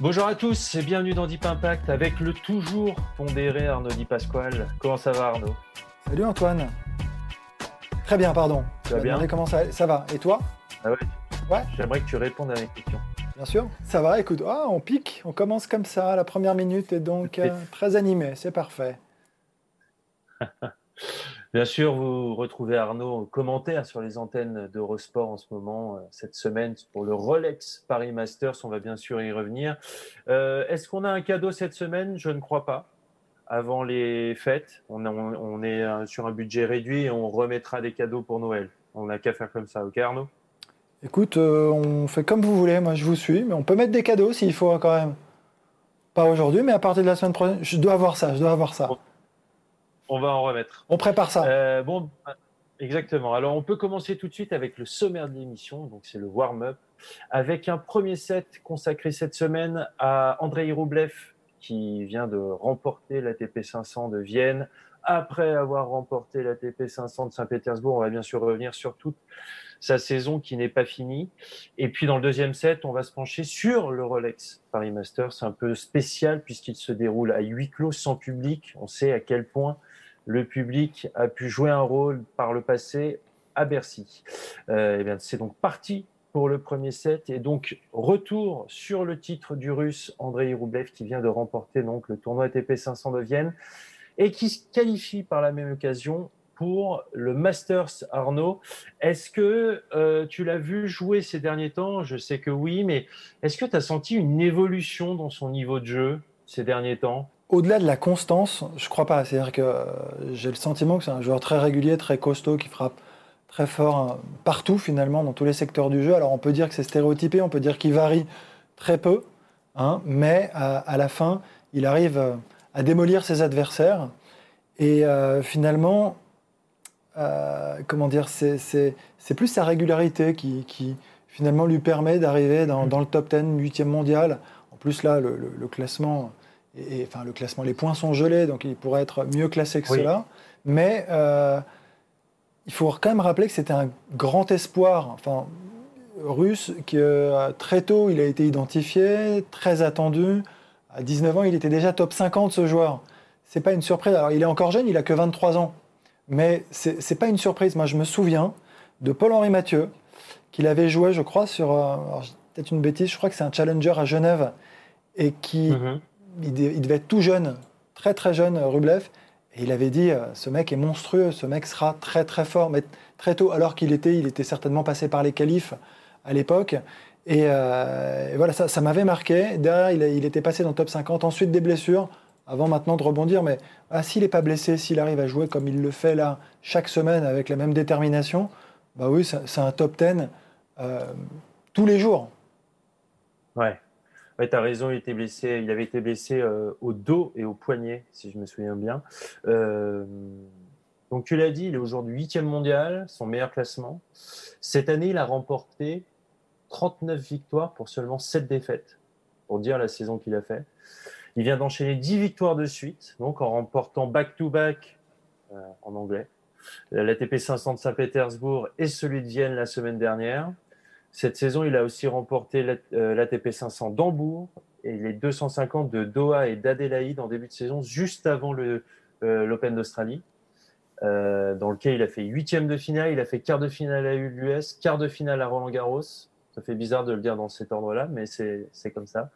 Bonjour à tous et bienvenue dans Deep Impact avec le toujours pondéré Arnaud Di Pasquale. Comment ça va Arnaud ? Salut Antoine. Très bien, pardon. Tu vas bien ? Comment ça va ? Et toi ? Ah ouais. Ouais. J'aimerais que tu répondes à mes questions. Bien sûr. Ça va, écoute. Ah, on pique, on commence comme ça à la première minute et donc très animé, c'est parfait. Bien sûr, vous retrouvez Arnaud en commentaire sur les antennes d'Eurosport en ce moment, cette semaine, pour le Rolex Paris Masters. On va bien sûr y revenir. Est-ce qu'on a un cadeau cette semaine ? Je ne crois pas. Avant les fêtes, on est sur un budget réduit et on remettra des cadeaux pour Noël. On n'a qu'à faire comme ça, ok Arnaud ? Écoute, on fait comme vous voulez, moi je vous suis, mais on peut mettre des cadeaux s'il faut quand même. Pas aujourd'hui, mais à partir de la semaine prochaine, je dois avoir ça. On va en remettre. On prépare ça. Bon, exactement. Alors, on peut commencer tout de suite avec le sommaire de l'émission. Donc, c'est le warm-up. Avec un premier set consacré cette semaine à Andrey Rublev, qui vient de remporter l'ATP 500 de Vienne. Après avoir remporté l'ATP 500 de Saint-Pétersbourg, on va bien sûr revenir sur toute sa saison qui n'est pas finie. Et puis, dans le deuxième set, on va se pencher sur le Rolex Paris Masters. C'est un peu spécial puisqu'il se déroule à huis clos, sans public. On sait à quel point le public a pu jouer un rôle par le passé à Bercy. Et bien, c'est donc parti pour le premier set. Et donc, retour sur le titre du Russe Andrey Rublev qui vient de remporter donc, le tournoi ATP 500 de Vienne et qui se qualifie par la même occasion pour le Masters. Arnaud, est-ce que tu l'as vu jouer ces derniers temps ? Je sais que oui, mais est-ce que tu as senti une évolution dans son niveau de jeu ces derniers temps ? Au-delà de la constance, je ne crois pas. C'est-à-dire que j'ai le sentiment que c'est un joueur très régulier, très costaud, qui frappe très fort partout, finalement, dans tous les secteurs du jeu. Alors, on peut dire que c'est stéréotypé, on peut dire qu'il varie très peu, hein, mais à la fin, il arrive à démolir ses adversaires. Et finalement, c'est plus sa régularité qui finalement, lui permet d'arriver dans le top 10, 8e mondial. En plus, là, le classement... le classement, les points sont gelés, donc il pourrait être mieux classé que cela. Mais il faut quand même rappeler que c'était un grand espoir russe, que très tôt, il a été identifié, très attendu. À 19 ans, il était déjà top 50, ce joueur. C'est pas une surprise. Alors, il est encore jeune, il a que 23 ans. Mais c'est pas une surprise. Moi, je me souviens de Paul-Henri Mathieu, qu'il avait joué, je crois, sur... alors, peut-être une bêtise, je crois que c'est un challenger à Genève, et qui... Mm-hmm. Il devait être tout jeune, très très jeune, Rublev, et il avait dit ce mec est monstrueux, ce mec sera très très fort, mais très tôt, alors qu'il était certainement passé par les qualifs à l'époque, et voilà, ça m'avait marqué. Derrière, il était passé dans le top 50, ensuite des blessures, avant maintenant de rebondir, mais s'il n'est pas blessé, s'il arrive à jouer comme il le fait là, chaque semaine, avec la même détermination, bah oui, c'est un top 10 tous les jours. Ouais. Ouais, tu as raison, il avait été blessé au dos et au poignet, si je me souviens bien. Donc, tu l'as dit, il est aujourd'hui 8e mondial, son meilleur classement. Cette année, il a remporté 39 victoires pour seulement 7 défaites, pour dire la saison qu'il a fait. Il vient d'enchaîner 10 victoires de suite, donc en remportant back-to-back, en anglais, l'ATP 500 de Saint-Pétersbourg et celui de Vienne la semaine dernière. Cette saison, il a aussi remporté l'ATP 500 d'Hambourg et les 250 de Doha et d'Adélaïde en début de saison, juste avant l'Open d'Australie, dans lequel il a fait 8e de finale, il a fait quart de finale à l'US, quart de finale à Roland-Garros. Ça fait bizarre de le dire dans cet ordre-là, mais c'est comme ça.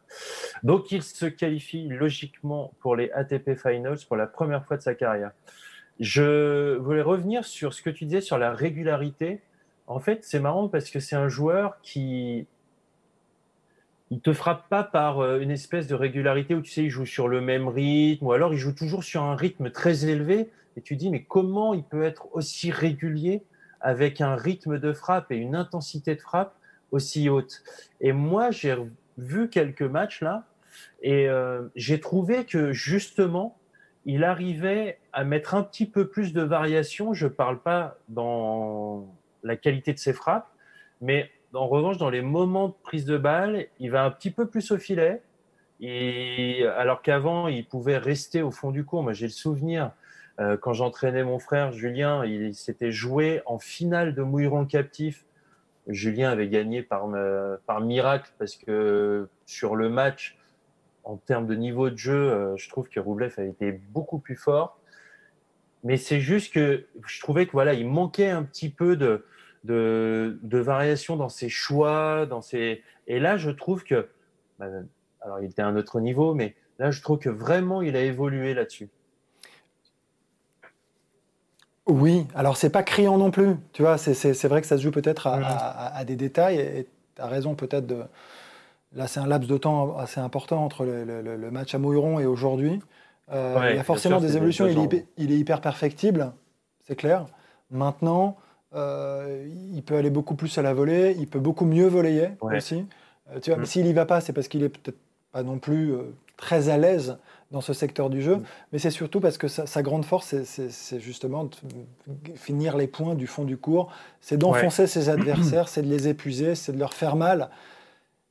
Donc, il se qualifie logiquement pour les ATP Finals pour la première fois de sa carrière. Je voulais revenir sur ce que tu disais sur la régularité. En fait, c'est marrant parce que c'est un joueur qui ne te frappe pas par une espèce de régularité où tu sais, il joue sur le même rythme ou alors il joue toujours sur un rythme très élevé Et tu dis, mais comment il peut être aussi régulier avec un rythme de frappe et une intensité de frappe aussi haute? Et moi, j'ai vu quelques matchs là, et j'ai trouvé que justement, il arrivait à mettre un petit peu plus de variation. Je ne parle pas dans la qualité de ses frappes, mais en revanche, dans les moments de prise de balle, il va un petit peu plus au filet. Et alors qu'avant, il pouvait rester au fond du court. Moi, j'ai le souvenir, quand j'entraînais mon frère Julien, il s'était joué en finale de Mouilleron le Captif. Julien avait gagné par miracle parce que sur le match, en termes de niveau de jeu, je trouve que Rublev a été beaucoup plus fort. Mais c'est juste que je trouvais que voilà, il manquait un petit peu de variation dans ses choix, dans ses... Et là, je trouve que... alors, il était à un autre niveau, mais là, je trouve que vraiment, il a évolué là-dessus. Oui, alors c'est pas criant non plus. Tu vois, c'est vrai que ça se joue peut-être à des détails, et tu as raison peut-être de... Là, c'est un laps de temps assez important entre le match à Mouilleron et aujourd'hui. Ouais, il y a forcément des évolutions. Il est hyper perfectible, c'est clair. Maintenant, il peut aller beaucoup plus à la volée. Il peut beaucoup mieux voleyer aussi. Tu vois, s'il n'y va pas, c'est parce qu'il n'est peut-être pas non plus très à l'aise dans ce secteur du jeu. Mais c'est surtout parce que sa grande force, c'est justement de finir les points du fond du court. C'est d'enfoncer ses adversaires, c'est de les épuiser, c'est de leur faire mal.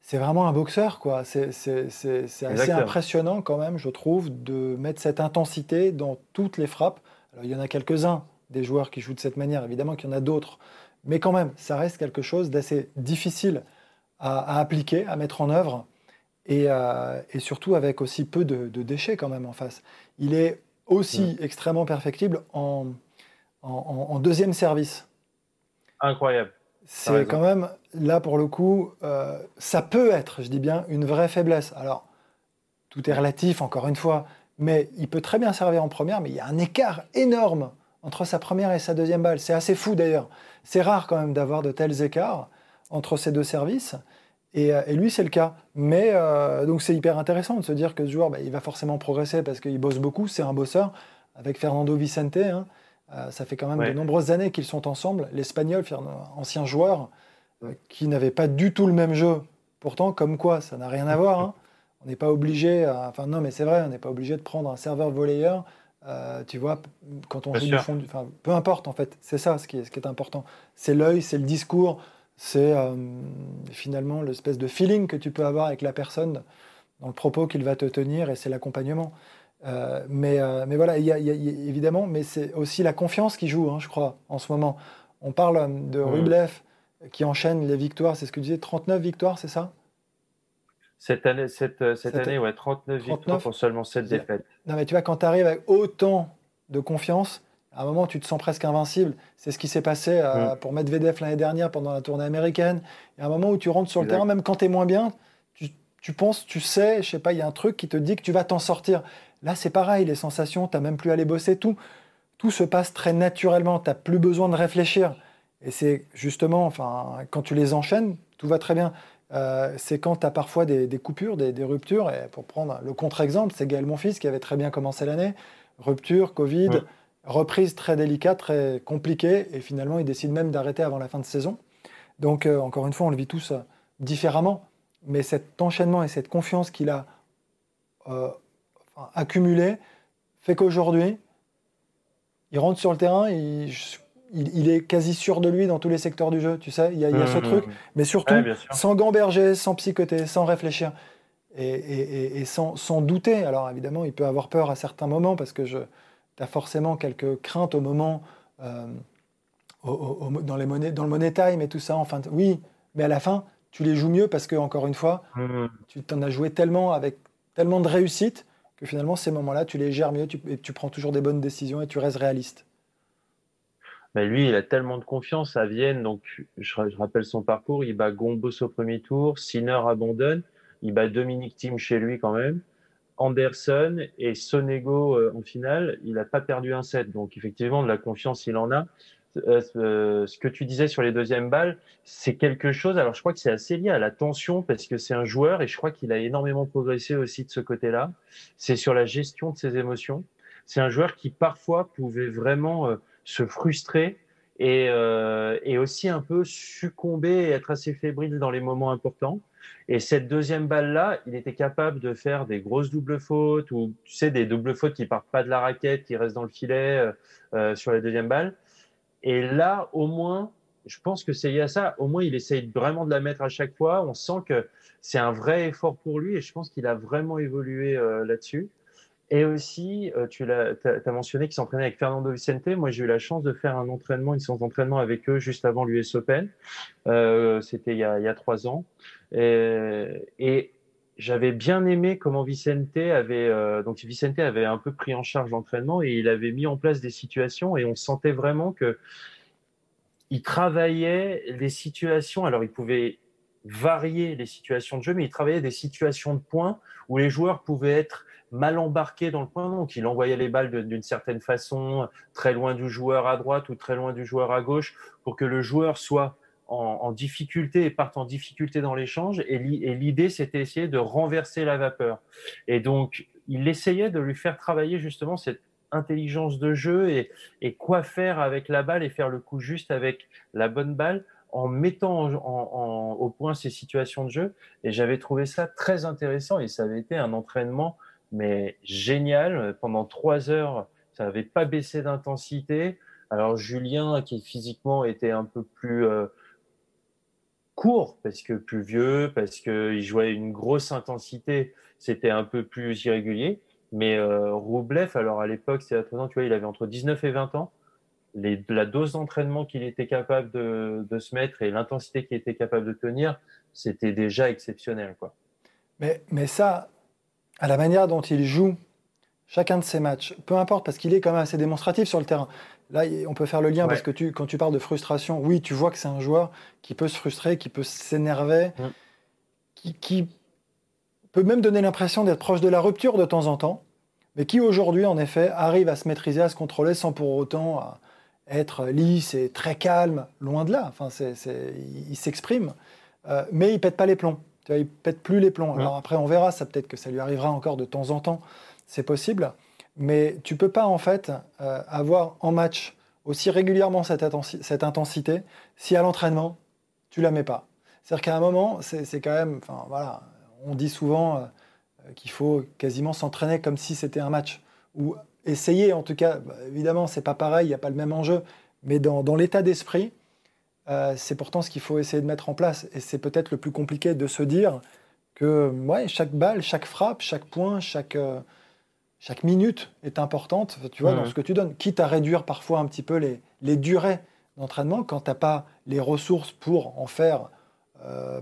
C'est vraiment un boxeur, quoi. C'est assez impressionnant quand même, je trouve, de mettre cette intensité dans toutes les frappes. Alors, il y en a quelques-uns des joueurs qui jouent de cette manière, évidemment qu'il y en a d'autres. Mais quand même, ça reste quelque chose d'assez difficile à appliquer, à mettre en œuvre. Et surtout avec aussi peu de déchets quand même en face. Il est aussi extrêmement perfectible en deuxième service. Incroyable. C'est quand même, là pour le coup, ça peut être, je dis bien, une vraie faiblesse. Alors, tout est relatif, encore une fois, mais il peut très bien servir en première, mais il y a un écart énorme entre sa première et sa deuxième balle. C'est assez fou d'ailleurs. C'est rare quand même d'avoir de tels écarts entre ces deux services, et lui c'est le cas. Mais donc c'est hyper intéressant de se dire que ce joueur, il va forcément progresser parce qu'il bosse beaucoup, c'est un bosseur, avec Fernando Vicente, hein. Ça fait quand même de nombreuses années qu'ils sont ensemble. L'Espagnol, ancien joueur, qui n'avait pas du tout le même jeu. Pourtant, comme quoi, ça n'a rien à voir. Hein. On n'est pas obligé... non, mais c'est vrai, on n'est pas obligé de prendre un serveur-volleyeur. Tu vois, quand on joue du fond... peu importe, en fait. C'est ça ce qui est important. C'est l'œil, c'est le discours, c'est finalement l'espèce de feeling que tu peux avoir avec la personne dans le propos qu'il va te tenir, et c'est l'accompagnement. Mais voilà, il y a évidemment, mais c'est aussi la confiance qui joue, hein, je crois, en ce moment. On parle de Rublev qui enchaîne les victoires, c'est ce que tu disais, 39 victoires, c'est ça? Cette année, ouais, 39 victoires pour seulement 7 défaites. Non, mais tu vois, quand tu arrives avec autant de confiance, à un moment, tu te sens presque invincible. C'est ce qui s'est passé pour Medvedev l'année dernière pendant la tournée américaine. Il y a un moment où tu rentres sur le terrain, même quand tu es moins bien, tu penses, tu sais, je sais pas, il y a un truc qui te dit que tu vas t'en sortir. Là, c'est pareil, les sensations, tu n'as même plus à les bosser, tout se passe très naturellement, tu n'as plus besoin de réfléchir. Et c'est justement, quand tu les enchaînes, tout va très bien. C'est quand tu as parfois des coupures, des ruptures, et pour prendre le contre-exemple, c'est Gaël Monfils qui avait très bien commencé l'année, rupture, Covid, reprise très délicate, très compliquée, et finalement, il décide même d'arrêter avant la fin de saison. Donc, encore une fois, on le vit tous différemment, mais cet enchaînement et cette confiance qu'il a accumulé, fait qu'aujourd'hui, il rentre sur le terrain, il est quasi sûr de lui dans tous les secteurs du jeu, tu sais, il y a ce truc, mais surtout, sans gamberger, sans psychoter, sans réfléchir, et sans douter. Alors évidemment, il peut avoir peur à certains moments, parce que tu as forcément quelques craintes au moment, dans le money time et tout ça, enfin, oui, mais à la fin, tu les joues mieux, parce que, encore une fois, tu t'en as joué tellement, avec tellement de réussite, que finalement, ces moments-là, tu les gères mieux, tu prends toujours des bonnes décisions et tu restes réaliste. Mais lui, il a tellement de confiance à Vienne. Donc, je rappelle son parcours. Il bat Gombos au premier tour. Sinner abandonne. Il bat Dominic Thiem chez lui quand même. Anderson et Sonego en finale. Il n'a pas perdu un set. Donc, effectivement, de la confiance, il en a. Ce que tu disais sur les deuxièmes balles, c'est quelque chose. Alors, je crois que c'est assez lié à la tension parce que c'est un joueur et je crois qu'il a énormément progressé aussi de ce côté-là. C'est sur la gestion de ses émotions. c'est un joueur qui parfois pouvait vraiment se frustrer et aussi un peu succomber et être assez fébrile dans les moments importants. Et cette deuxième balle-là, il était capable de faire des grosses doubles fautes ou tu sais, des doubles fautes qui ne partent pas de la raquette, qui restent dans le filet sur la deuxième balle. Et là, au moins, je pense que c'est lié à ça. Au moins, il essaye vraiment de la mettre à chaque fois. On sent que c'est un vrai effort pour lui et je pense qu'il a vraiment évolué là-dessus. Et aussi, tu as mentionné qu'il s'entraînait avec Fernando Vicente. Moi, j'ai eu la chance de faire un entraînement, une séance d'entraînement avec eux juste avant l'US Open. C'était il y a 3 ans. Et j'avais bien aimé comment Vicente avait un peu pris en charge l'entraînement et il avait mis en place des situations et on sentait vraiment qu'il travaillait les situations. Alors, il pouvait varier les situations de jeu, mais il travaillait des situations de points où les joueurs pouvaient être mal embarqué dans le point, donc il envoyait les balles d'une certaine façon, très loin du joueur à droite ou très loin du joueur à gauche, pour que le joueur soit en difficulté et parte en difficulté dans l'échange. Et l'idée, c'était essayer de renverser la vapeur. Et donc, il essayait de lui faire travailler justement cette intelligence de jeu et quoi faire avec la balle et faire le coup juste avec la bonne balle en mettant au point ces situations de jeu. Et j'avais trouvé ça très intéressant et ça avait été un entraînement mais génial, pendant 3 heures, ça n'avait pas baissé d'intensité. Alors Julien, qui physiquement était un peu plus court, parce que plus vieux, parce qu'il jouait une grosse intensité, c'était un peu plus irrégulier. Mais Rublev, alors à l'époque, c'était à 13 ans, tu vois, il avait entre 19 et 20 ans. La dose d'entraînement qu'il était capable de se mettre et l'intensité qu'il était capable de tenir, c'était déjà exceptionnel, quoi. Mais ça... à la manière dont il joue chacun de ses matchs, peu importe, parce qu'il est quand même assez démonstratif sur le terrain. Là, on peut faire le lien, ouais, parce que quand tu parles de frustration, oui, tu vois que c'est un joueur qui peut se frustrer, qui peut s'énerver, qui peut même donner l'impression d'être proche de la rupture de temps en temps, mais qui aujourd'hui, en effet, arrive à se maîtriser, à se contrôler sans pour autant être lisse et très calme, loin de là. Enfin, il s'exprime, mais il ne pète pas les plombs. Il pète plus les plombs. Alors après, on verra, ça peut-être que ça lui arrivera encore de temps en temps, c'est possible. Mais tu peux pas en fait avoir en match aussi régulièrement cette intensité si à l'entraînement tu la mets pas. C'est-à-dire qu'à un moment, c'est quand même, enfin voilà, on dit souvent qu'il faut quasiment s'entraîner comme si c'était un match ou essayer en tout cas. Bah, évidemment, c'est pas pareil, il y a pas le même enjeu, mais dans l'état d'esprit. C'est pourtant ce qu'il faut essayer de mettre en place. Et c'est peut-être le plus compliqué de se dire que ouais, chaque balle, chaque frappe, chaque point, chaque minute est importante, tu vois, dans ce que tu donnes. Quitte à réduire parfois un petit peu les durées d'entraînement quand tu n'as pas les ressources pour en faire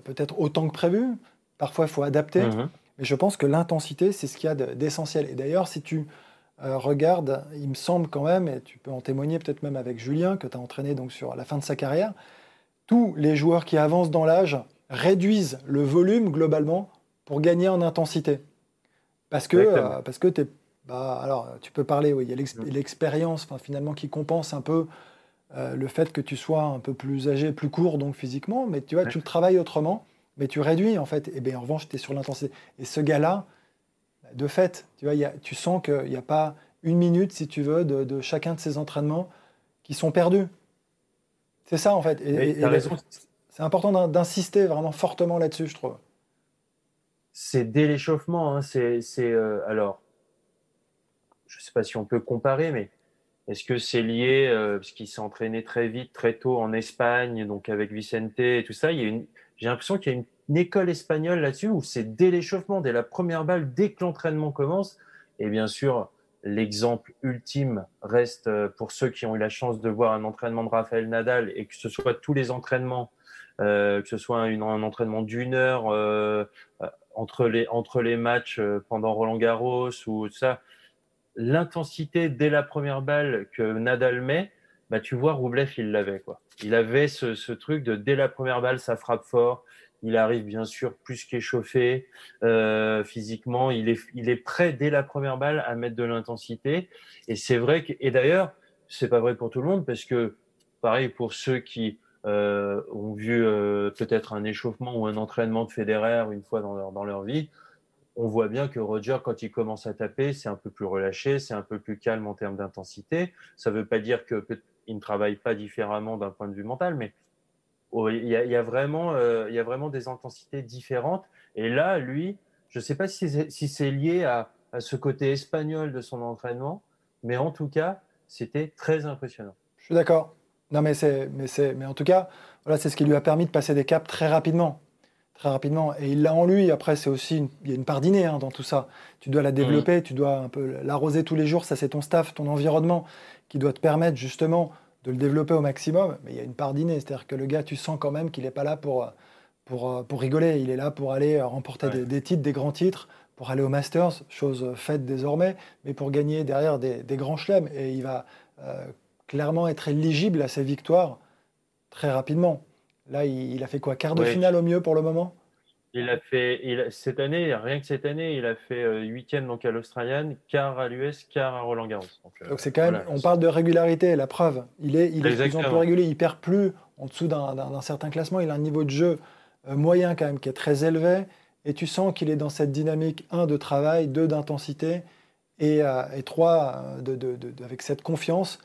peut-être autant que prévu. Parfois, il faut adapter. Mais je pense que l'intensité, c'est ce qu'il y a d'essentiel. Et d'ailleurs, si tu regardes, il me semble quand même, et tu peux en témoigner peut-être même avec Julien, que tu as entraîné donc sur la fin de sa carrière, tous les joueurs qui avancent dans l'âge réduisent le volume globalement pour gagner en intensité. Parce que t'es, bah, alors, tu peux parler, oui, il y a l'expérience finalement qui compense un peu le fait que tu sois un peu plus âgé, plus court donc physiquement, mais tu vois, tu le travailles autrement, mais tu réduis en fait. Et bien, en revanche, tu es sur l'intensité. Et ce gars-là, de fait, tu vois, tu sens qu'il n'y a pas une minute, si tu veux, de chacun de ces entraînements qui sont perdus. C'est ça, en fait. Et c'est important d'insister vraiment fortement là-dessus, je trouve. C'est dès l'échauffement. Hein. Alors, je ne sais pas si on peut comparer, mais est-ce que c'est lié, parce qu'il s'est entraîné très vite, très tôt en Espagne, donc avec Vicente et tout ça, j'ai l'impression qu'il y a une école espagnole là-dessus où c'est dès l'échauffement, dès la première balle, dès que l'entraînement commence. Et bien sûr, l'exemple ultime reste pour ceux qui ont eu la chance de voir un entraînement de Rafael Nadal et que ce soit tous les entraînements, que ce soit un entraînement d'1 heure entre les matchs pendant Roland-Garros ou ça, l'intensité dès la première balle que Nadal met, bah, tu vois, Rublev, il l'avait, quoi. Il avait ce truc de dès la première balle, ça frappe fort. Il arrive bien sûr plus qu'échauffé physiquement. Il est prêt dès la première balle à mettre de l'intensité. Et c'est vrai que, et d'ailleurs, c'est pas vrai pour tout le monde parce que, pareil, pour ceux qui ont vu peut-être un échauffement ou un entraînement de Federer une fois dans leur vie, on voit bien que Roger, quand il commence à taper, c'est un peu plus relâché, c'est un peu plus calme en termes d'intensité. Ça ne veut pas dire qu'il ne travaille pas différemment d'un point de vue mental, mais il y a vraiment des intensités différentes. Et là, lui, je ne sais pas si c'est lié à ce côté espagnol de son entraînement, mais en tout cas, c'était très impressionnant. Je suis d'accord. Non, mais en tout cas, voilà, c'est ce qui lui a permis de passer des caps très rapidement. Très rapidement. Et il l'a en lui. Après, c'est aussi il y a une part d'inné dans tout ça. Tu dois la développer, tu dois un peu l'arroser tous les jours. Ça, c'est ton staff, ton environnement qui doit te permettre justement de le développer au maximum. Mais il y a une part d'inné. C'est-à-dire que le gars, tu sens quand même qu'il n'est pas là pour rigoler. Il est là pour aller remporter des titres, des grands titres, pour aller au Masters, chose faite désormais, mais pour gagner derrière des grands chelems. Et il va clairement être éligible à ces victoires très rapidement. Là, il a fait quoi? Quart de finale au mieux pour le moment? Cette année, il a fait huitième à l'Australian, quart à l'US, quart à Roland-Garros. Donc c'est quand même, on parle de régularité, la preuve. Il est de plus en plus régulier, il ne perd plus en dessous d'un certain classement. Il a un niveau de jeu moyen quand même qui est très élevé. Et tu sens qu'il est dans cette dynamique 1 de travail, 2 d'intensité et 3 avec cette confiance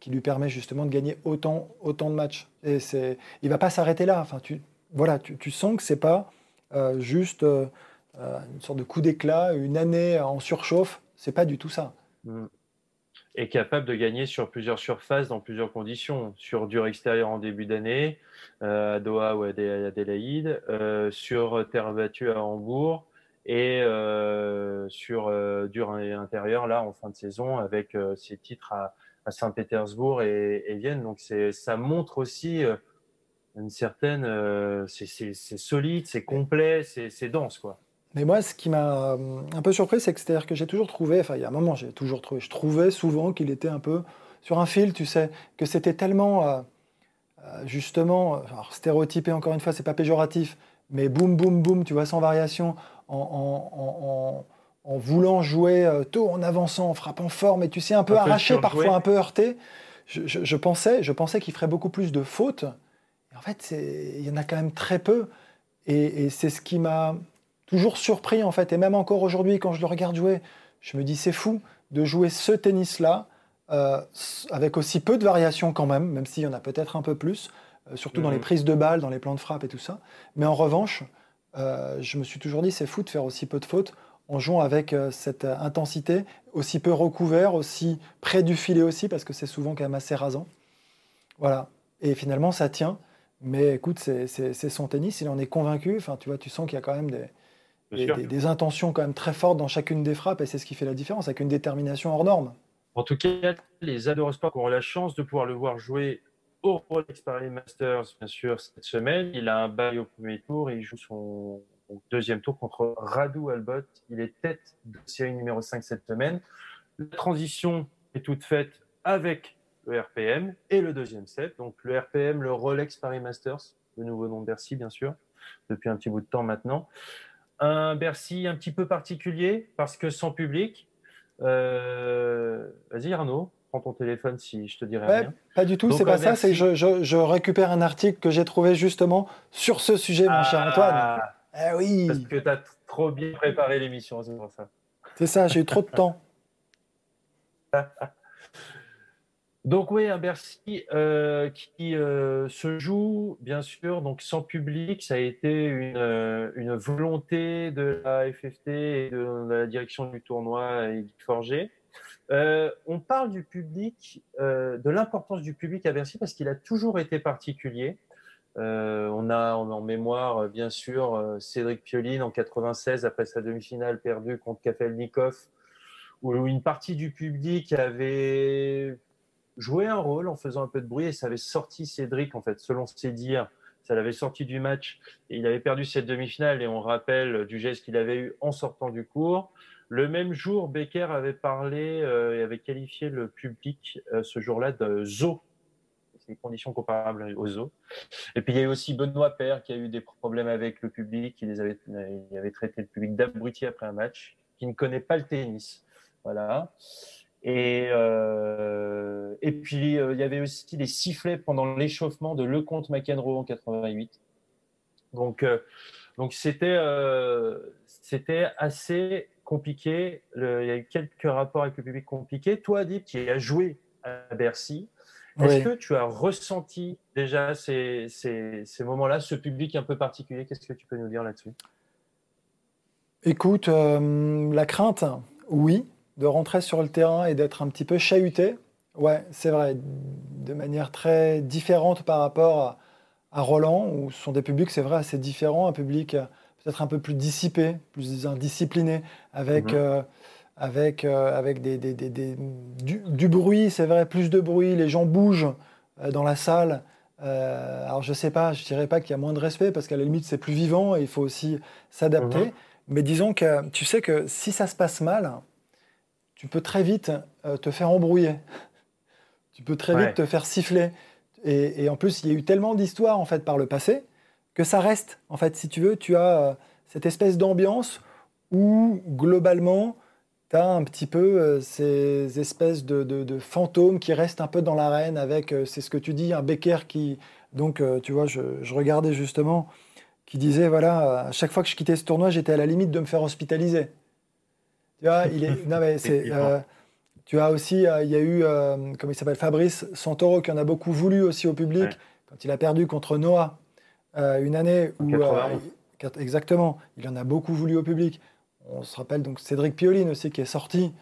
qui lui permet justement de gagner autant de matchs. Et il ne va pas s'arrêter là. Enfin, tu sens que ce n'est pas juste une sorte de coup d'éclat, une année en surchauffe. Ce n'est pas du tout ça. Et capable de gagner sur plusieurs surfaces, dans plusieurs conditions. Sur dur extérieur en début d'année, à Doha ou à Adélaïde, sur terre battue à Hambourg, et sur dur intérieur, là, en fin de saison, avec ses titres à Saint-Pétersbourg et Vienne. Donc, ça montre aussi une certaine... c'est solide, c'est complet, c'est dense, quoi. Mais moi, ce qui m'a un peu surpris, c'est-à-dire que j'ai toujours trouvé, enfin, il y a un moment, je trouvais souvent qu'il était un peu sur un fil, tu sais, que c'était tellement, justement, alors, stéréotypé encore une fois, c'est pas péjoratif, mais boum, boum, boum, tu vois, sans variation, en voulant jouer tôt, en avançant, en frappant fort, mais tu sais, un peu arraché, parfois un peu heurté. Je pensais qu'il ferait beaucoup plus de fautes. Et en fait, il y en a quand même très peu. Et c'est ce qui m'a... toujours surpris en fait, et même encore aujourd'hui quand je le regarde jouer, je me dis c'est fou de jouer ce tennis-là avec aussi peu de variations quand même s'il y en a peut-être un peu plus, surtout dans les prises de balles, dans les plans de frappe et tout ça. Mais en revanche, je me suis toujours dit c'est fou de faire aussi peu de fautes en jouant avec cette intensité, aussi peu recouvert, aussi près du filet aussi, parce que c'est souvent quand même assez rasant. Voilà, et finalement ça tient, mais écoute, c'est son tennis, il en est convaincu, enfin, tu vois, tu sens qu'il y a quand même des intentions quand même très fortes dans chacune des frappes et c'est ce qui fait la différence avec une détermination hors norme. En tout cas, les adorants sport auront la chance de pouvoir le voir jouer au Rolex Paris Masters, bien sûr, cette semaine. Il a un bail au premier tour et il joue son deuxième tour contre Radu Albot. Il est tête de série numéro 5 cette semaine. La transition est toute faite avec le RPM et le deuxième set. Donc le RPM, le Rolex Paris Masters, le nouveau nom de Bercy, bien sûr, depuis un petit bout de temps maintenant. Un Bercy un petit peu particulier parce que sans public. Vas-y Arnaud, prends ton téléphone si je te dirai rien. Pas du tout, donc, c'est pas ça. C'est je récupère un article que j'ai trouvé justement sur ce sujet, mon cher Antoine. Eh oui. Parce que tu as trop bien préparé l'émission, c'est pour ça. C'est ça, j'ai eu trop de temps. Donc oui, un Bercy qui se joue, bien sûr, donc sans public. Ça a été une volonté de la FFT et de la direction du tournoi et Guy Forger. On parle du public, de l'importance du public à Bercy parce qu'il a toujours été particulier. On a en mémoire, bien sûr, Cédric Pioline en 96 après sa demi-finale perdue contre Kafelnikov, où une partie du public avait... jouait un rôle en faisant un peu de bruit et ça avait sorti Cédric, en fait, selon ses dires, ça l'avait sorti du match. Et il avait perdu cette demi-finale et on rappelle du geste qu'il avait eu en sortant du court. Le même jour, Becker avait parlé et avait qualifié le public ce jour-là de zoo. C'est des conditions comparables aux zoos. Et puis il y a eu aussi Benoît Paire qui a eu des problèmes avec le public. Il avait traité le public d'abruti après un match, qui ne connaît pas le tennis. Voilà. Et puis, il y avait aussi les sifflets pendant l'échauffement de Leconte McEnroe en 88. Donc, c'était c'était assez compliqué. Il y a eu quelques rapports avec le public compliqués. Toi, Adib, qui a joué à Bercy, est-ce que tu as ressenti déjà ces moments-là, ce public un peu particulier? Qu'est-ce que tu peux nous dire là-dessus? Écoute, la crainte, oui, de rentrer sur le terrain et d'être un petit peu chahuté. Ouais, c'est vrai, de manière très différente par rapport à Roland, où ce sont des publics, c'est vrai, assez différents, un public peut-être un peu plus dissipé, plus indiscipliné, avec, avec du bruit, c'est vrai, plus de bruit, les gens bougent dans la salle. Alors je ne sais pas, je ne dirais pas qu'il y a moins de respect, parce qu'à la limite, c'est plus vivant et il faut aussi s'adapter. Mais disons que tu sais que si ça se passe mal, tu peux très vite te faire embrouiller. Tu peux très vite te faire siffler. Et en plus, il y a eu tellement d'histoires en fait, par le passé que ça reste. En fait, si tu veux, tu as cette espèce d'ambiance où, globalement, tu as un petit peu ces espèces de fantômes qui restent un peu dans l'arène avec, c'est ce que tu dis, un Becker qui... Donc, tu vois, je regardais justement, qui disait, voilà, à chaque fois que je quittais ce tournoi, j'étais à la limite de me faire hospitaliser. Tu vois, il est... Non, mais c'est... Tu as aussi, il y a eu, comment il s'appelle, Fabrice Santoro, qui en a beaucoup voulu aussi au public, quand il a perdu contre Noah, une année où, 91. Exactement, il en a beaucoup voulu au public. On se rappelle donc Cédric Pioline aussi, qui est sorti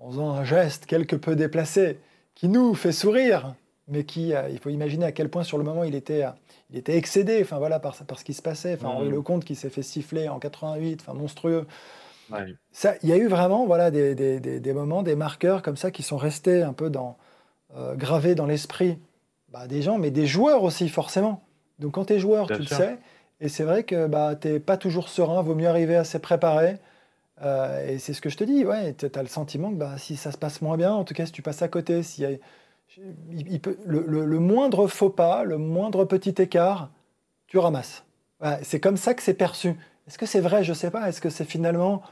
en faisant un geste quelque peu déplacé, qui nous fait sourire, mais qui, il faut imaginer à quel point sur le moment il était excédé, enfin voilà, par ce qui se passait. Enfin, Leconte qui s'est fait siffler en 88, enfin monstrueux. Ça, il y a eu vraiment voilà, des moments, des marqueurs comme ça qui sont restés un peu gravés dans l'esprit des gens, mais des joueurs aussi forcément. Donc quand tu es joueur, bien tu sûr. Le sais, et c'est vrai que tu n'es pas toujours serein, vaut mieux arriver à se préparer. Et c'est ce que je te dis, tu as le sentiment que si ça se passe moins bien, en tout cas si tu passes à côté, le moindre faux pas, le moindre petit écart, tu ramasses. Voilà, c'est comme ça que c'est perçu. Est-ce que c'est vrai? Je ne sais pas. Est-ce que c'est finalement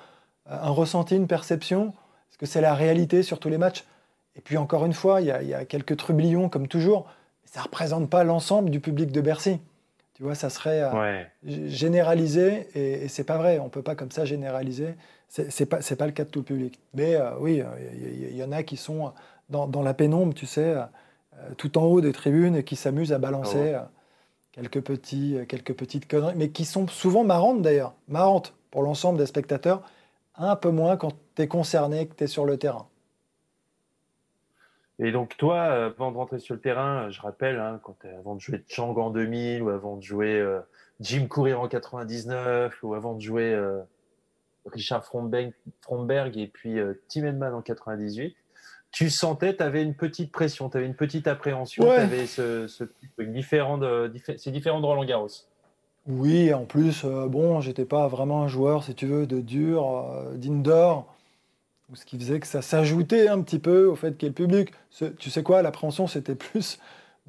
un ressenti, une perception? Est-ce que c'est la réalité sur tous les matchs? Et puis encore une fois, il y a quelques trublions comme toujours. Mais ça ne représente pas l'ensemble du public de Bercy. Tu vois, ça serait généralisé et ce n'est pas vrai. On ne peut pas comme ça généraliser. Ce n'est pas le cas de tout le public. Mais oui, il y en a qui sont dans la pénombre, tu sais, tout en haut des tribunes et qui s'amusent à balancer... Quelques petites conneries, mais qui sont souvent marrantes d'ailleurs, marrantes pour l'ensemble des spectateurs, un peu moins quand tu es concerné, que tu es sur le terrain. Et donc toi, avant de rentrer sur le terrain, je rappelle, avant de jouer Chang en 2000, ou avant de jouer Jim Courier en 99, ou avant de jouer Richard Fromberg et puis Tim Henman en 98, tu sentais, tu avais une petite pression, tu avais une petite appréhension, tu avais ce petit truc différent de Roland-Garros. Oui, en plus, bon, j'étais pas vraiment un joueur, si tu veux, de dur, d'indoor, ce qui faisait que ça s'ajoutait un petit peu au fait qu'il y ait le public. Tu sais quoi, l'appréhension, c'était plus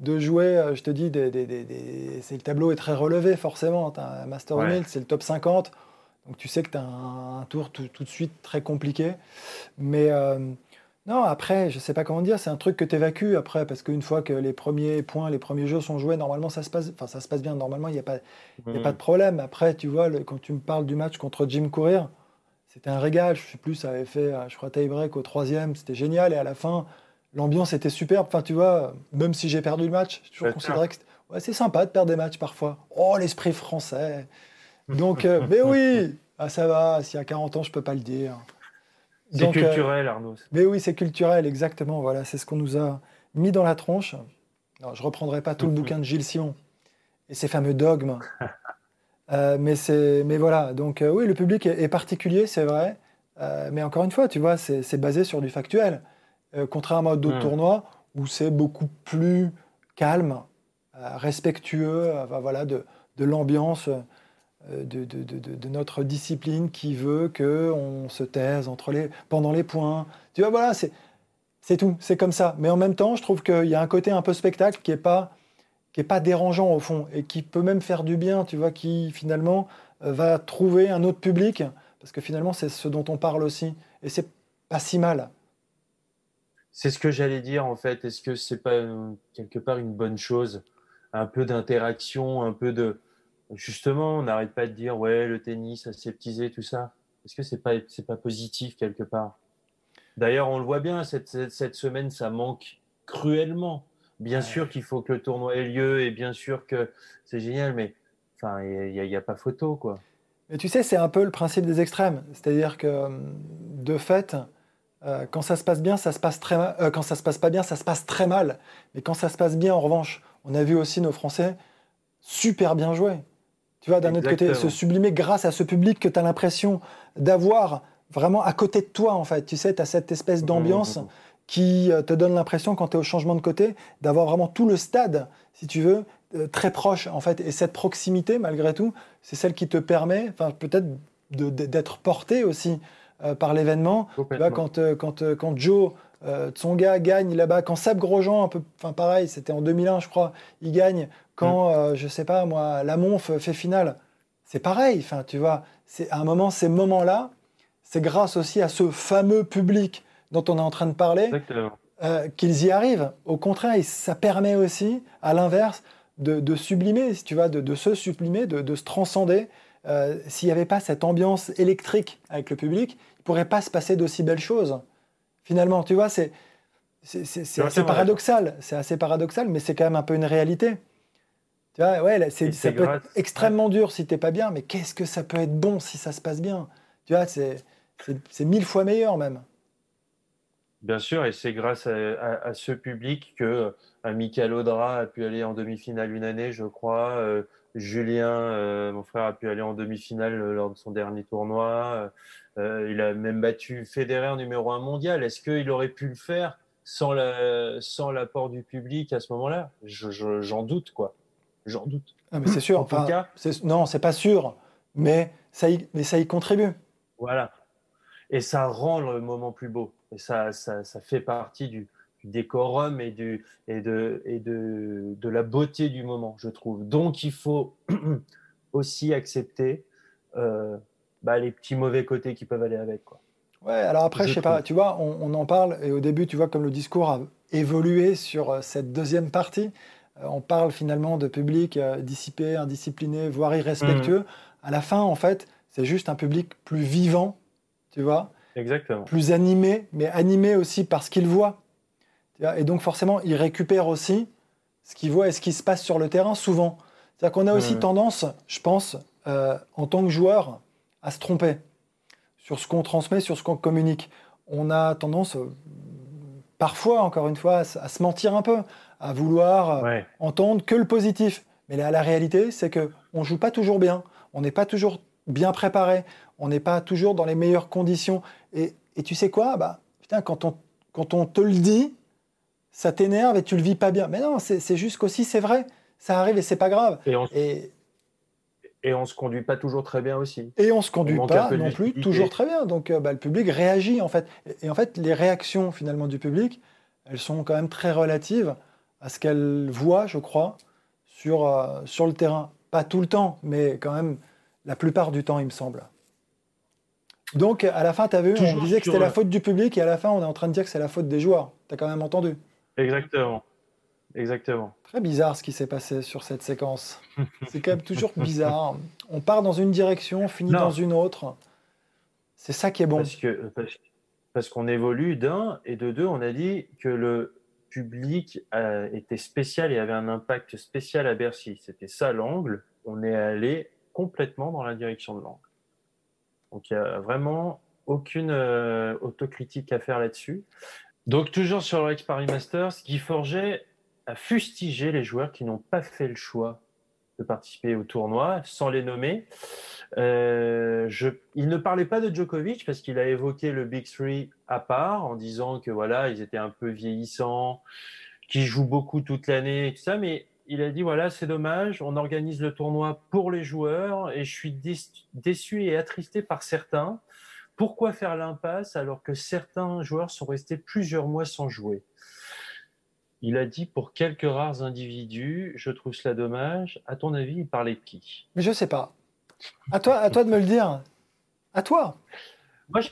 de jouer, je te dis, le tableau est très relevé, forcément. Tu as un Master 1000, c'est le top 50, donc tu sais que tu as un tour tout de suite très compliqué, mais... non, après, je ne sais pas comment dire, c'est un truc que tu évacues après, parce qu'une fois que les premiers points, les premiers jeux sont joués, normalement ça se passe bien, normalement il n'y a pas de problème. Après, tu vois, quand tu me parles du match contre Jim Courier, c'était un régal, je ne sais plus, ça avait fait, je crois, tie-break au 3e, c'était génial, et à la fin, l'ambiance était superbe, enfin tu vois, même si j'ai perdu le match, j'ai toujours considéré que c'est sympa de perdre des matchs parfois. Oh, l'esprit français! Donc, mais oui, ça va, s'il y a 40 ans, je ne peux pas le dire. C'est culturel, Arnaud. Mais oui, c'est culturel, exactement. Voilà, c'est ce qu'on nous a mis dans la tronche. Non, je ne reprendrai pas tout le bouquin de Gilles Sion et ses fameux dogmes. Mais voilà, donc oui, le public est particulier, c'est vrai. Mais encore une fois, tu vois, c'est basé sur du factuel. Contrairement à d'autres tournois où c'est beaucoup plus calme, respectueux, voilà, de l'ambiance... De notre discipline qui veut qu'on se taise pendant les points. Tu vois, voilà, c'est tout, c'est comme ça. Mais en même temps, je trouve qu'il y a un côté un peu spectacle qui n'est pas dérangeant au fond et qui peut même faire du bien, tu vois, qui finalement va trouver un autre public parce que finalement, c'est ce dont on parle aussi. Et c'est pas si mal. C'est ce que j'allais dire en fait. Est-ce que c'est pas quelque part une bonne chose? Un peu d'interaction, un peu de... Justement, on n'arrête pas de dire, ouais, le tennis aseptisé, tout ça. Est-ce que c'est pas positif quelque part? D'ailleurs, on le voit bien, cette semaine, ça manque cruellement. Bien sûr qu'il faut que le tournoi ait lieu et bien sûr que c'est génial, mais enfin, il n'y a pas photo, quoi. Mais tu sais, c'est un peu le principe des extrêmes. C'est-à-dire que, de fait, quand ça se passe bien, ça se passe très mal. Quand ça se passe pas bien, ça se passe très mal. Mais quand ça se passe bien, en revanche, on a vu aussi nos Français super bien jouer. Tu vois, d'un autre côté, se sublimer grâce à ce public que tu as l'impression d'avoir vraiment à côté de toi, en fait. Tu sais, tu as cette espèce d'ambiance qui te donne l'impression, quand tu es au changement de côté, d'avoir vraiment tout le stade, si tu veux, très proche, en fait. Et cette proximité, malgré tout, c'est celle qui te permet, enfin, peut-être, d'être porté aussi par l'événement. Tu vois, quand Joe Tsonga gagne là-bas, quand Seb Grosjean, un peu, enfin, pareil, c'était en 2001, je crois, il gagne. Quand, je sais pas, moi, la Monf fait finale, c'est pareil. Enfin, tu vois, c'est, à un moment, ces moments-là, c'est grâce aussi à ce fameux public dont on est en train de parler qu'ils y arrivent. Au contraire, et ça permet aussi, à l'inverse, de sublimer, si tu vois, de se sublimer, de se transcender. S'il n'y avait pas cette ambiance électrique avec le public, il ne pourrait pas se passer d'aussi belles choses. Finalement, tu vois, c'est assez paradoxal. C'est assez paradoxal, mais c'est quand même un peu une réalité. Tu vois, ouais, ça peut être extrêmement dur si t'es pas bien, mais qu'est-ce que ça peut être bon si ça se passe bien? Tu vois, c'est 1000 fois meilleur même. Bien sûr, et c'est grâce à ce public que Michael Audra a pu aller en demi-finale une année, je crois. Julien, mon frère, a pu aller en demi-finale lors de son dernier tournoi. Il a même battu Federer numéro 1 mondial. Est-ce qu'il aurait pu le faire sans l'apport du public à ce moment-là? J'en doute, quoi. J'en doute. Ah, mais c'est sûr. En tout cas, non, c'est pas sûr, mais ça y contribue. Voilà. Et ça rend le moment plus beau. Et ça fait partie du décorum et de la beauté du moment, je trouve. Donc, il faut aussi accepter les petits mauvais côtés qui peuvent aller avec, quoi. Ouais, alors après, je sais pas, tu vois, on en parle, et au début, tu vois, comme le discours a évolué sur cette deuxième partie. On parle finalement de public dissipé, indiscipliné, voire irrespectueux. À la fin, en fait, c'est juste un public plus vivant, tu vois. Exactement. Plus animé, mais animé aussi par ce qu'il voit. Tu vois, et donc, forcément, il récupère aussi ce qu'il voit et ce qui se passe sur le terrain, souvent. C'est-à-dire qu'on a aussi tendance, je pense, en tant que joueur, à se tromper sur ce qu'on transmet, sur ce qu'on communique. On a tendance, parfois, encore une fois, à se mentir un peu, à vouloir entendre que le positif. Mais la réalité, c'est qu'on ne joue pas toujours bien. On n'est pas toujours bien préparé. On n'est pas toujours dans les meilleures conditions. Et tu sais quoi, quand on te le dit, ça t'énerve et tu ne le vis pas bien. Mais non, c'est juste qu'aussi, c'est vrai. Ça arrive et ce n'est pas grave. Et on ne se conduit pas toujours très bien aussi. Et on ne se conduit pas non plus toujours très bien. Donc, le public réagit, en fait. Et en fait, les réactions, finalement, du public, elles sont quand même très relatives à ce qu'elle voit, je crois, sur le terrain. Pas tout le temps, mais quand même la plupart du temps, il me semble. Donc, à la fin, tu as vu, on disait que c'était la faute du public, et à la fin, on est en train de dire que c'est la faute des joueurs. Tu as quand même entendu. Exactement. Très bizarre ce qui s'est passé sur cette séquence. C'est quand même toujours bizarre. On part dans une direction, on finit dans une autre. C'est ça qui est bon. Parce qu'on évolue, d'un, et de deux, on a dit que le public était spécial et avait un impact spécial à Bercy. C'était ça l'angle. On est allé complètement dans la direction de l'angle. Donc, il n'y a vraiment aucune autocritique à faire là-dessus. Donc, toujours sur le Rolex Paris Masters, Guy Forget a fustigé les joueurs qui n'ont pas fait le choix de participer au tournoi, sans les nommer. Il ne parlait pas de Djokovic parce qu'il a évoqué le Big Three à part en disant que voilà, ils étaient un peu vieillissants, qu'ils jouent beaucoup toute l'année et tout ça, mais il a dit voilà, c'est dommage, on organise le tournoi pour les joueurs et je suis déçu et attristé par certains. Pourquoi faire l'impasse alors que certains joueurs sont restés plusieurs mois sans jouer ? Il a dit pour quelques rares individus, je trouve cela dommage. À ton avis, il parlait de qui ? Mais je sais pas. À toi de me le dire. À toi. Moi, je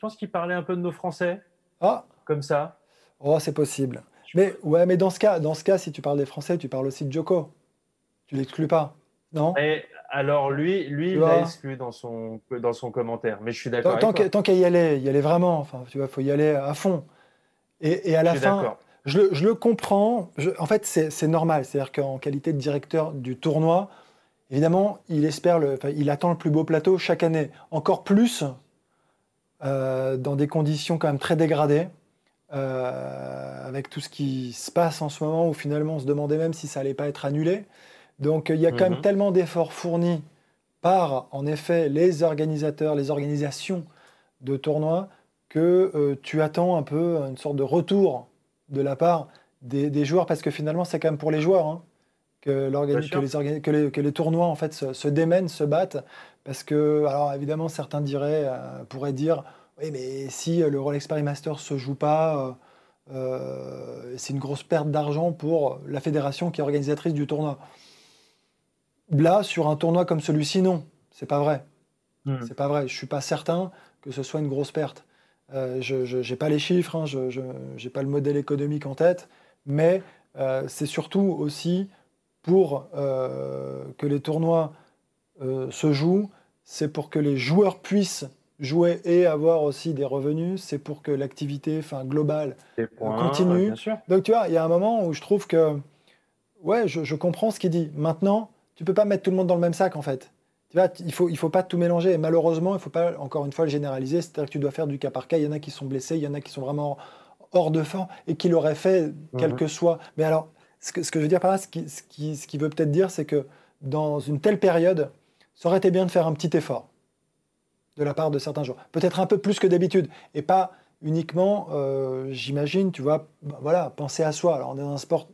pense qu'il parlait un peu de nos Français. Ah. Comme ça. Oh, c'est possible. Mais dans ce cas, si tu parles des Français, tu parles aussi de Djoko. Tu l'exclus pas. non? Et alors lui il l'a exclu dans son commentaire, mais je suis d'accord. Tant qu'à y aller vraiment, enfin, tu vois, faut y aller à fond. Et à la fin, je le comprends. En fait, c'est normal. C'est-à-dire qu'en qualité de directeur du tournoi, évidemment, il attend le plus beau plateau chaque année. Encore plus dans des conditions quand même très dégradées, avec tout ce qui se passe en ce moment, où finalement on se demandait même si ça allait pas être annulé. Donc il y a quand même tellement d'efforts fournis par, en effet, les organisateurs, les organisations de tournois, que tu attends un peu une sorte de retour de la part des joueurs, parce que finalement c'est quand même pour les joueurs que les tournois en fait se démènent, se battent, parce que, alors évidemment certains pourraient dire oui, mais si le Rolex Paris Masters se joue pas, c'est une grosse perte d'argent pour la fédération qui est organisatrice du tournoi. Là, sur un tournoi comme celui-ci, non, c'est pas vrai. C'est pas vrai. Je suis pas certain que ce soit une grosse perte. Je n'ai pas les chiffres, je n'ai pas le modèle économique en tête, mais c'est surtout aussi pour que les tournois se jouent, c'est pour que les joueurs puissent jouer et avoir aussi des revenus, c'est pour que l'activité globale continue. Donc tu vois, il y a un moment où je trouve que, ouais, je comprends ce qu'il dit. Maintenant, tu ne peux pas mettre tout le monde dans le même sac en fait. Tu vois, il faut pas tout mélanger, et malheureusement, il faut pas, encore une fois, le généraliser. C'est-à-dire que tu dois faire du cas par cas. Il y en a qui sont blessés, il y en a qui sont vraiment hors de forme et qui l'auraient fait, quel que soit. Mais alors, ce que je veux dire par là, ce qui veut peut-être dire, c'est que dans une telle période, ça aurait été bien de faire un petit effort de la part de certains joueurs. Peut-être un peu plus que d'habitude, et pas uniquement, j'imagine, tu vois, penser à soi. Alors, on est dans un sport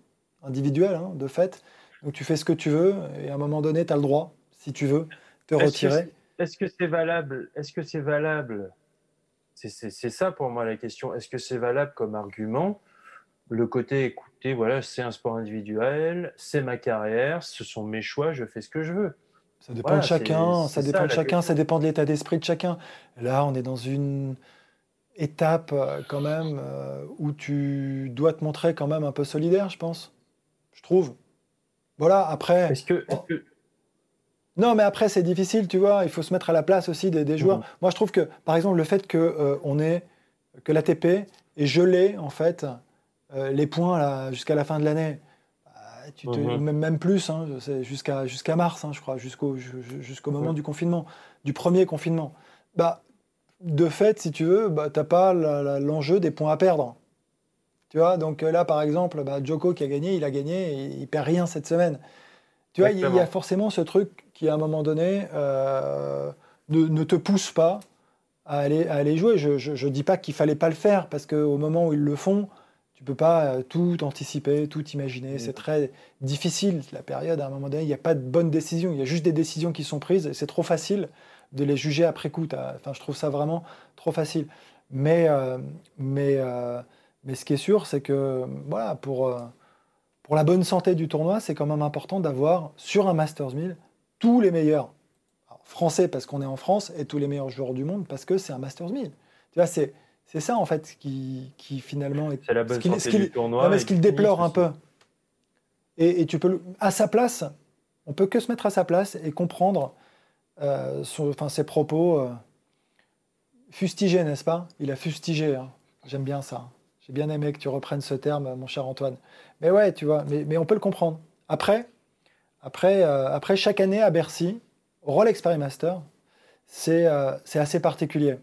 individuel, de fait, donc tu fais ce que tu veux, et à un moment donné, tu as le droit, si tu veux, te retirer. Est-ce que c'est valable ? Est-ce que c'est valable ? C'est ça pour moi la question. Est-ce que c'est valable comme argument ? Le côté, écoutez, voilà, c'est un sport individuel, c'est ma carrière, ce sont mes choix, je fais ce que je veux. Ça dépend de chacun, ça dépend de l'état d'esprit de chacun. Là, on est dans une étape quand même où tu dois te montrer quand même un peu solidaire, je pense. Je trouve. Voilà, après... Non, mais après, c'est difficile, tu vois. Il faut se mettre à la place aussi des joueurs. Moi, je trouve que, par exemple, le fait que l'ATP ait gelé, en fait, les points là, jusqu'à la fin de l'année, même plus, jusqu'à mars, je crois, jusqu'au moment du confinement, du premier confinement. Bah, de fait, si tu veux, bah, tu n'as pas l'enjeu des points à perdre. Tu vois, donc là, par exemple, Djoko qui a gagné, il ne perd rien cette semaine. Tu vois, il y a forcément ce truc qui, à un moment donné, ne te pousse pas à aller jouer. Je dis pas qu'il fallait pas le faire, parce qu'au moment où ils le font, tu peux pas tout anticiper, tout imaginer. C'est très difficile, la période. À un moment donné, il n'y a pas de bonne décision. Il y a juste des décisions qui sont prises, et c'est trop facile de les juger après coup. Enfin, je trouve ça vraiment trop facile. Mais ce qui est sûr, c'est que, voilà, pour la bonne santé du tournoi, c'est quand même important d'avoir, sur un Masters 1000, tous les meilleurs français, parce qu'on est en France, et tous les meilleurs joueurs du monde, parce que c'est un Masters 1000. Tu vois, c'est ça, en fait, qui finalement... C'est la bonne santé du tournoi. Non, mais ce qu'il déplore un peu. Et tu peux... À sa place, on peut que se mettre à sa place et comprendre ses propos fustigés, n'est-ce pas ? Il a fustigé, hein. J'aime bien ça. J'ai bien aimé que tu reprennes ce terme, mon cher Antoine. Mais ouais, tu vois, mais on peut le comprendre. Après, chaque année à Bercy, au Rolex Paris Masters, c'est assez particulier.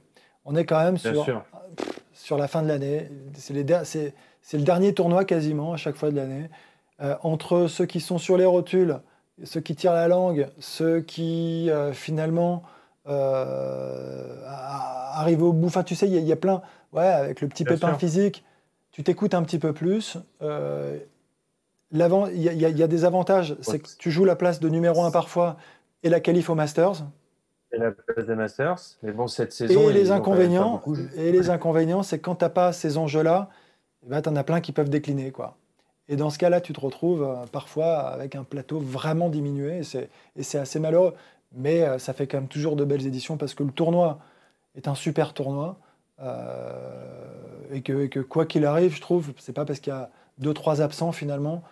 On est quand même sur la fin de l'année. C'est le dernier tournoi quasiment à chaque fois de l'année. Entre ceux qui sont sur les rotules, ceux qui tirent la langue, ceux qui finalement arrivent au bout. Enfin, tu sais, il y a plein... Ouais, avec le petit pépin physique... Tu t'écoutes un petit peu plus. Il y a des avantages. C'est que tu joues la place de numéro 1 parfois et la qualif au Masters. Et la place des Masters. Mais bon, cette saison... Et les inconvénients, c'est que quand tu n'as pas ces enjeux-là, tu en as plein qui peuvent décliner, quoi. Et dans ce cas-là, tu te retrouves parfois avec un plateau vraiment diminué. Et c'est assez malheureux. Mais ça fait quand même toujours de belles éditions, parce que le tournoi est un super tournoi. Et que quoi qu'il arrive, je trouve, c'est pas parce qu'il y a 2-3 absents finalement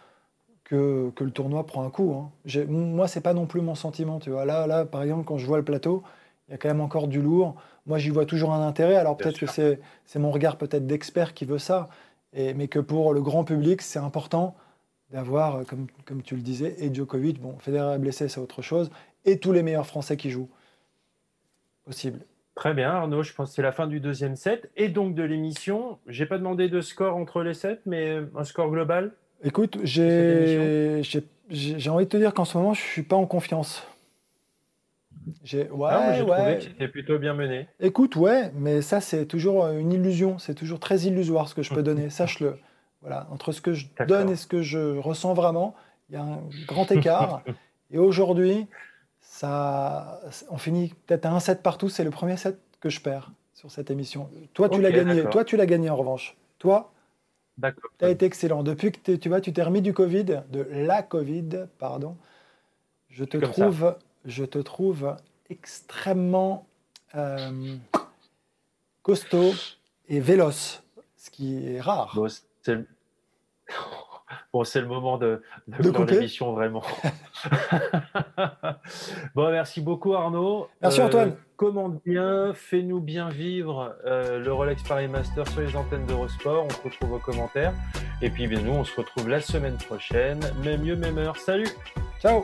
que le tournoi prend un coup. Hein. Moi, c'est pas non plus mon sentiment. Tu vois. Là, par exemple, quand je vois le plateau, il y a quand même encore du lourd. Moi, j'y vois toujours un intérêt. Alors peut-être que c'est mon regard peut-être d'expert qui veut ça, mais que pour le grand public, c'est important d'avoir, comme tu le disais, et Djokovic, bon, Federer est blessé, c'est autre chose, et tous les meilleurs Français qui jouent. Possible. Très bien, Arnaud, je pense que c'est la fin du deuxième set, et donc de l'émission. Je n'ai pas demandé de score entre les sets, mais un score global. Écoute, j'ai envie de te dire qu'en ce moment, je ne suis pas en confiance. J'ai trouvé que c'était plutôt bien mené. Écoute, ouais, mais ça, c'est toujours une illusion. C'est toujours très illusoire ce que je peux donner, sache-le. Voilà, entre ce que je donne et ce que je ressens vraiment, il y a un grand écart. Et aujourd'hui, on finit peut-être à un set partout. C'est le premier set que je perds sur cette émission. Toi, tu l'as gagné. Toi, tu l'as gagné en revanche. Toi, tu as été excellent. Depuis que tu t'es remis du Covid, de la Covid, pardon, je te trouve extrêmement costaud et véloce, ce qui est rare. Bon, c'est le moment de clore l'émission, vraiment. Bon, merci beaucoup, Arnaud. Merci, Antoine. Commande bien, fais-nous bien vivre le Rolex Paris Masters sur les antennes d'Eurosport. On se retrouve aux commentaires. Et puis, bien, nous, on se retrouve la semaine prochaine. Même mieux, même heure. Salut. Ciao.